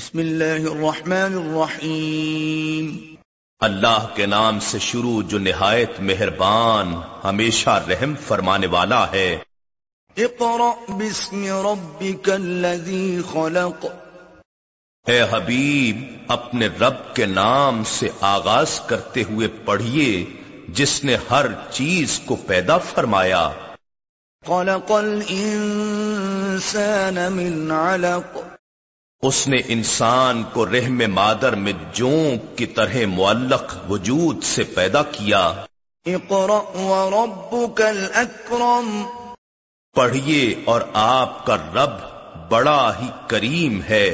بسم اللہ الرحمن الرحیم اللہ کے نام سے شروع جو نہایت مہربان ہمیشہ رحم فرمانے والا ہے۔ اقرأ بسم ربک الذی خلق، اے حبیب اپنے رب کے نام سے آغاز کرتے ہوئے پڑھیے جس نے ہر چیز کو پیدا فرمایا۔ خلق الانسان من علق، اس نے انسان کو رحم مادر میں جونک کی طرح معلق وجود سے پیدا کیا۔ اقرأ وربک الاکرم، پڑھیے اور آپ کا رب بڑا ہی کریم ہے۔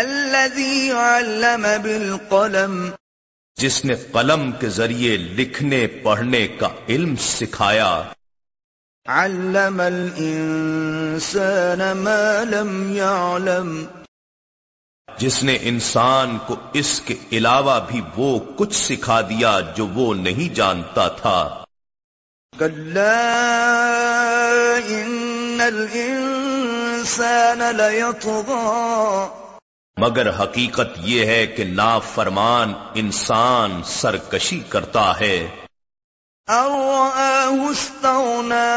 الذی علم بالقلم، جس نے قلم کے ذریعے لکھنے پڑھنے کا علم سکھایا۔ علم الانسان ما لم يعلم، جس نے انسان کو اس کے علاوہ بھی وہ کچھ سکھا دیا جو وہ نہیں جانتا تھا۔ کلا ان الانسان لیطغی، مگر حقیقت یہ ہے کہ نافرمان انسان سرکشی کرتا ہے۔ رآہ استغنا،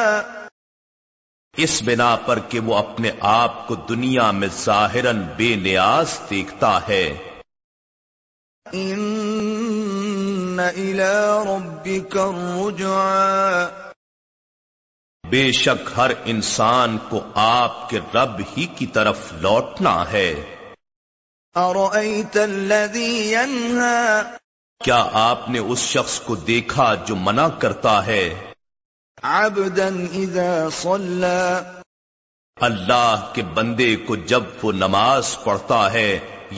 اس بنا پر کہ وہ اپنے آپ کو دنیا میں ظاہراً بے نیاز دیکھتا ہے۔ ان الی ربک الرجعا، بے شک ہر انسان کو آپ کے رب ہی کی طرف لوٹنا ہے۔ ارأیت الذی ینہا، کیا آپ نے اس شخص کو دیکھا جو منع کرتا ہے؟ عبدا اذا صلی، اللہ کے بندے کو جب وہ نماز پڑھتا ہے،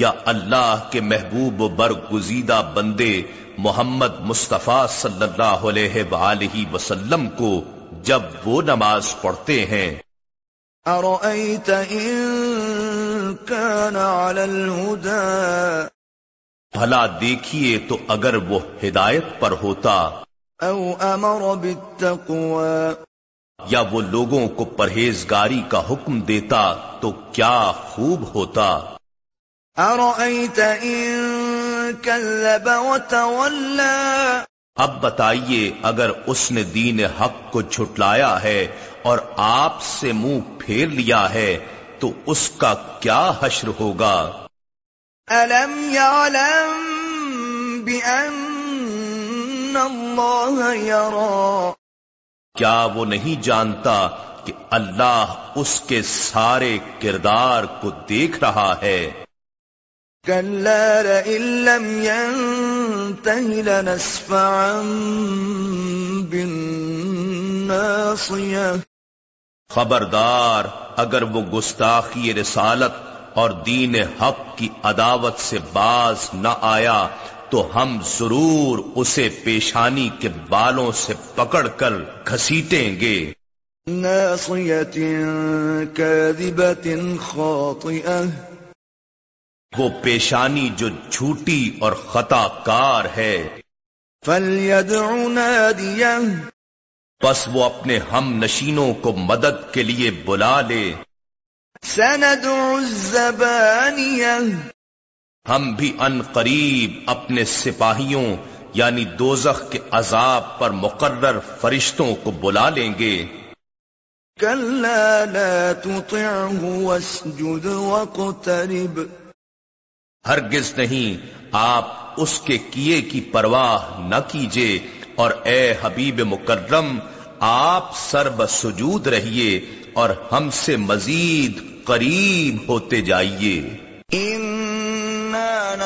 یا اللہ کے محبوب و برگزیدہ بندے محمد مصطفیٰ صلی اللہ علیہ وآلہ وسلم کو جب وہ نماز پڑھتے ہیں۔ ارأیت ان کان علی الہدی، بھلا دیکھیے تو اگر وہ ہدایت پر ہوتا۔ او امر بالتقوی، یا وہ لوگوں کو پرہیزگاری کا حکم دیتا تو کیا خوب ہوتا۔ ارأیت ان کذب وتولی، اب بتائیے اگر اس نے دین حق کو جھٹلایا ہے اور آپ سے منہ پھیر لیا ہے تو اس کا کیا حشر ہوگا۔ أَلَمْ يَعْلَمْ بِأَنَّ اللَّهَ يَرَى، کیا وہ نہیں جانتا کہ اللہ اس کے سارے کردار کو دیکھ رہا ہے۔ كَلَّا لَئِن لَّمْ يَنْتَهِ لَنَسْفَعًا بِالنَّاصِيَةِ، خبردار اگر وہ گستاخی رسالت اور دین حق کی عداوت سے باز نہ آیا تو ہم ضرور اسے پیشانی کے بالوں سے پکڑ کر گھسیٹیں گے۔ ناصیۃ کاذبۃ خاطئہ، وہ پیشانی جو جھوٹی اور خطا کار ہے۔ فلیدع نادیہ، پس وہ اپنے ہم نشینوں کو مدد کے لیے بلا لے۔ سندع الزبانیہ، ہم بھی ان قریب اپنے سپاہیوں یعنی دوزخ کے عذاب پر مقرر فرشتوں کو بلا لیں گے۔ کلا لا تطعہ واسجد واقترب، ہرگز نہیں آپ اس کے کیے کی پرواہ نہ کیجیے، اور اے حبیب مکرم آپ سرب سجود رہیے اور ہم سے مزید قریب ہوتے جائیے۔ انا